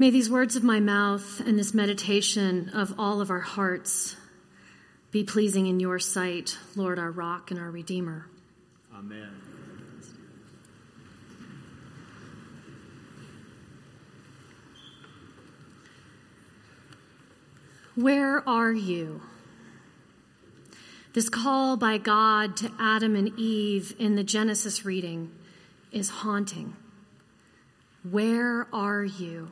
May these words of my mouth and this meditation of all of our hearts be pleasing in your sight, Lord, our rock and our Redeemer. Amen. Where are you? This call by God to Adam and Eve in the Genesis reading is haunting. Where are you?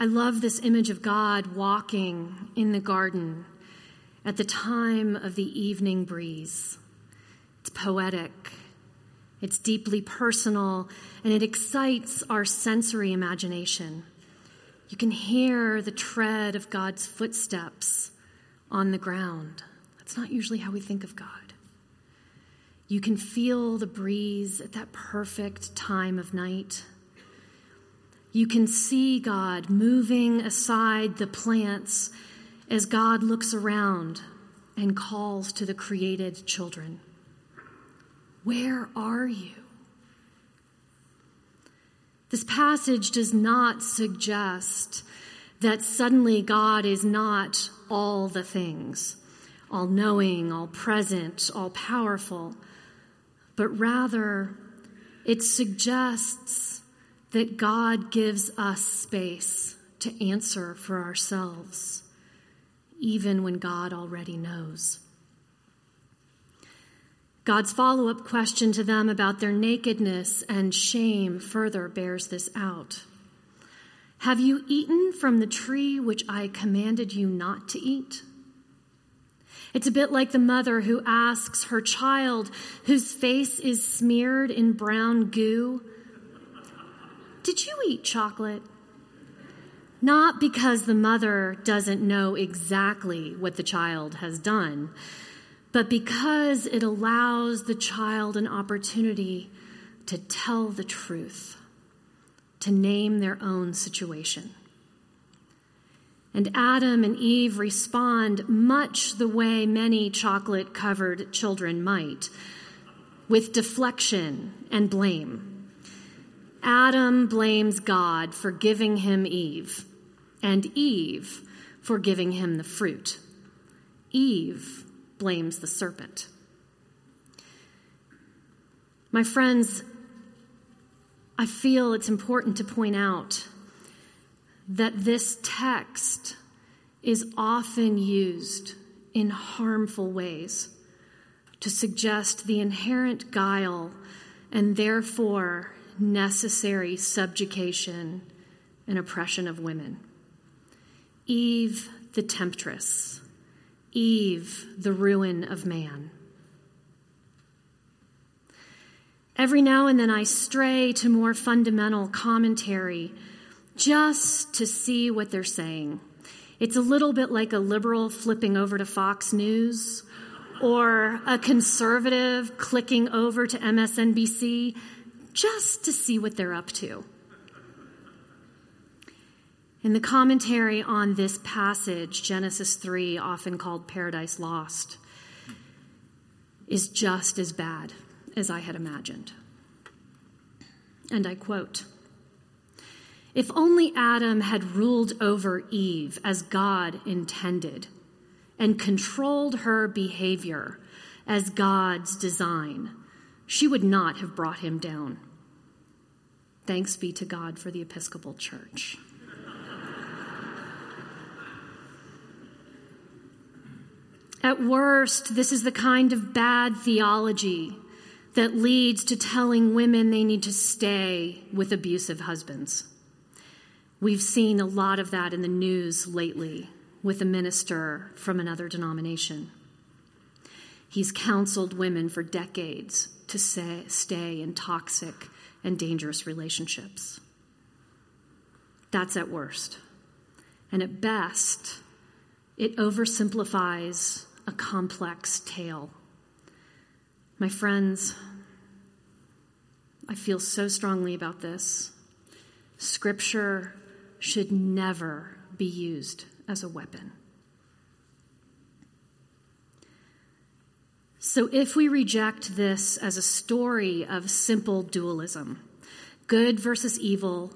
I love this image of God walking in the garden at the time of the evening breeze. It's poetic, it's deeply personal, and it excites our sensory imagination. You can hear the tread of God's footsteps on the ground. That's not usually how we think of God. You can feel the breeze at that perfect time of night. You can see God moving aside the plants as God looks around and calls to the created children. Where are you? This passage does not suggest that suddenly God is not all the things, all-knowing, all-present, all-powerful, but rather it suggests that God gives us space to answer for ourselves, even when God already knows. God's follow-up question to them about their nakedness and shame further bears this out. Have you eaten from the tree which I commanded you not to eat? It's a bit like the mother who asks her child, whose face is smeared in brown goo, "Did you eat chocolate?" Not because the mother doesn't know exactly what the child has done, but because it allows the child an opportunity to tell the truth, to name their own situation. And Adam and Eve respond much the way many chocolate-covered children might, with deflection and blame. Adam blames God for giving him Eve, and Eve for giving him the fruit. Eve blames the serpent. My friends, I feel it's important to point out that this text is often used in harmful ways to suggest the inherent guile and therefore necessary subjugation and oppression of women. Eve, the temptress. Eve, the ruin of man. Every now and then I stray to more fundamental commentary just to see what they're saying. It's a little bit like a liberal flipping over to Fox News or a conservative clicking over to MSNBC just to see what they're up to. In the commentary on this passage, Genesis 3, often called Paradise Lost, is just as bad as I had imagined. And I quote, "If only Adam had ruled over Eve as God intended and controlled her behavior as God's design, she would not have brought him down. Thanks be to God for the Episcopal Church." At worst, this is the kind of bad theology that leads to telling women they need to stay with abusive husbands. We've seen a lot of that in the news lately with a minister from another denomination. He's counseled women for decades to stay in toxic and dangerous relationships. That's at worst. And at best, it oversimplifies a complex tale. My friends, I feel so strongly about this. Scripture should never be used as a weapon. So if we reject this as a story of simple dualism, good versus evil,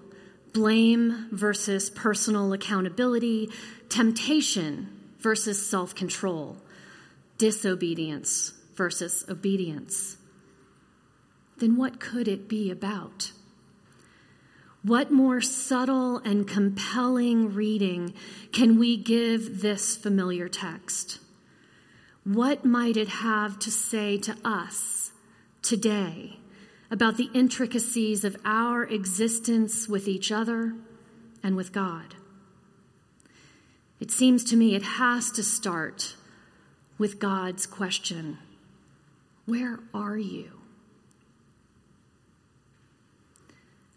blame versus personal accountability, temptation versus self-control, disobedience versus obedience, then what could it be about? What more subtle and compelling reading can we give this familiar text? What might it have to say to us today about the intricacies of our existence with each other and with God? It seems to me it has to start with God's question, where are you?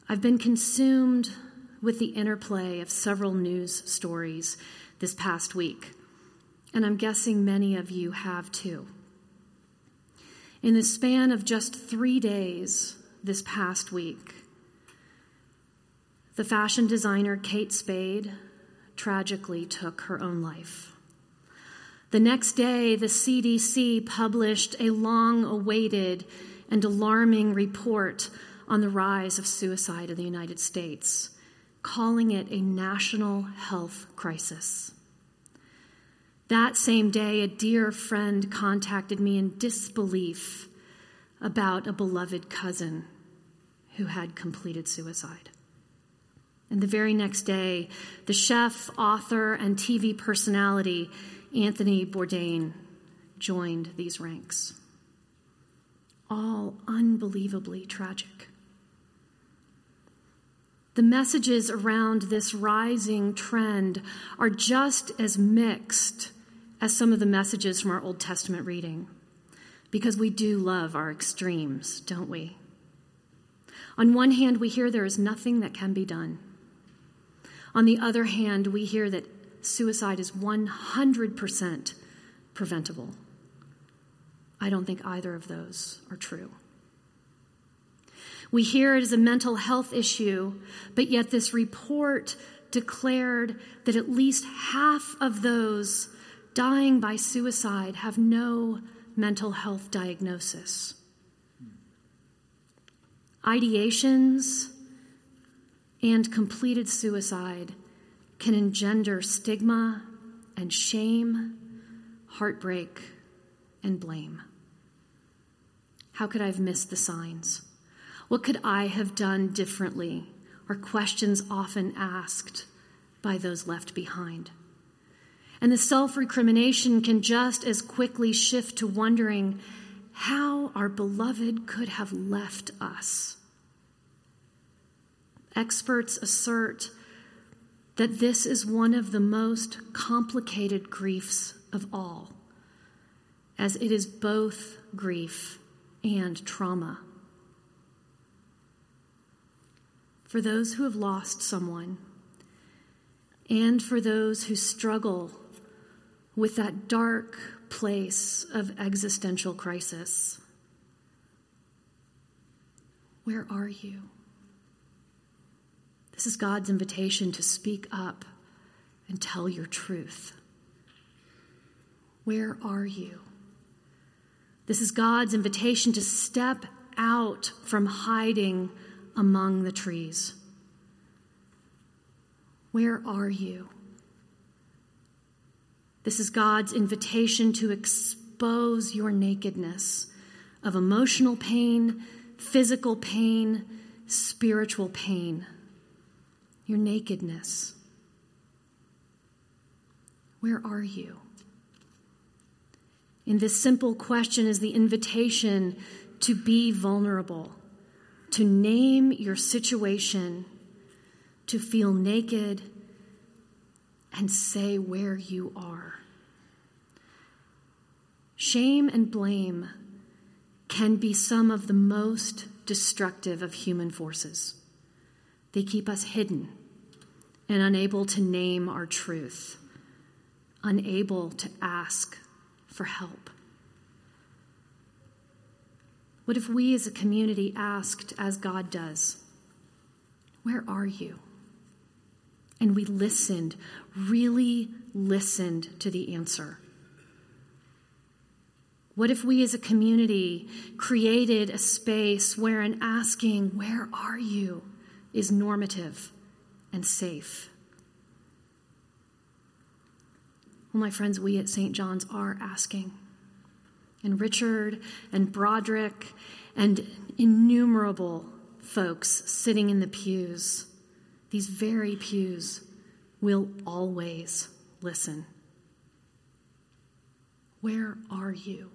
I've been consumed with the interplay of several news stories this past week, and I'm guessing many of you have too. In the span of just 3 days this past week, the fashion designer Kate Spade tragically took her own life. The next day, the CDC published a long-awaited and alarming report on the rise of suicide in the United States, calling it a national health crisis. That same day, a dear friend contacted me in disbelief about a beloved cousin who had completed suicide. And the very next day, the chef, author, and TV personality Anthony Bourdain joined these ranks. All unbelievably tragic. The messages around this rising trend are just as mixed as some of the messages from our Old Testament reading, because we do love our extremes, don't we? On one hand, we hear there is nothing that can be done. On the other hand, we hear that suicide is 100% preventable. I don't think either of those are true. We hear it is a mental health issue, but yet this report declared that at least half of those dying by suicide have no mental health diagnosis. Ideations and completed suicide can engender stigma and shame, heartbreak, and blame. How could I have missed the signs? What could I have done differently? Are questions often asked by those left behind. And the self-recrimination can just as quickly shift to wondering how our beloved could have left us. Experts assert that this is one of the most complicated griefs of all, as it is both grief and trauma. For those who have lost someone, and for those who struggle with that dark place of existential crisis, where are you? This is God's invitation to speak up and tell your truth. Where are you? This is God's invitation to step out from hiding among the trees. Where are you? This is God's invitation to expose your nakedness of emotional pain, physical pain, spiritual pain. Your nakedness. Where are you? In this simple question is the invitation to be vulnerable, to name your situation, to feel naked, and say where you are. Shame and blame can be some of the most destructive of human forces. They keep us hidden and unable to name our truth, unable to ask for help. What if we as a community asked, as God does, where are you? And we listened, really listened to the answer. What if we as a community created a space wherein asking, where are you, is normative and safe. Well, my friends, we at St. John's are asking. And Richard and Broderick and innumerable folks sitting in the pews, these very pews, will always listen. Where are you?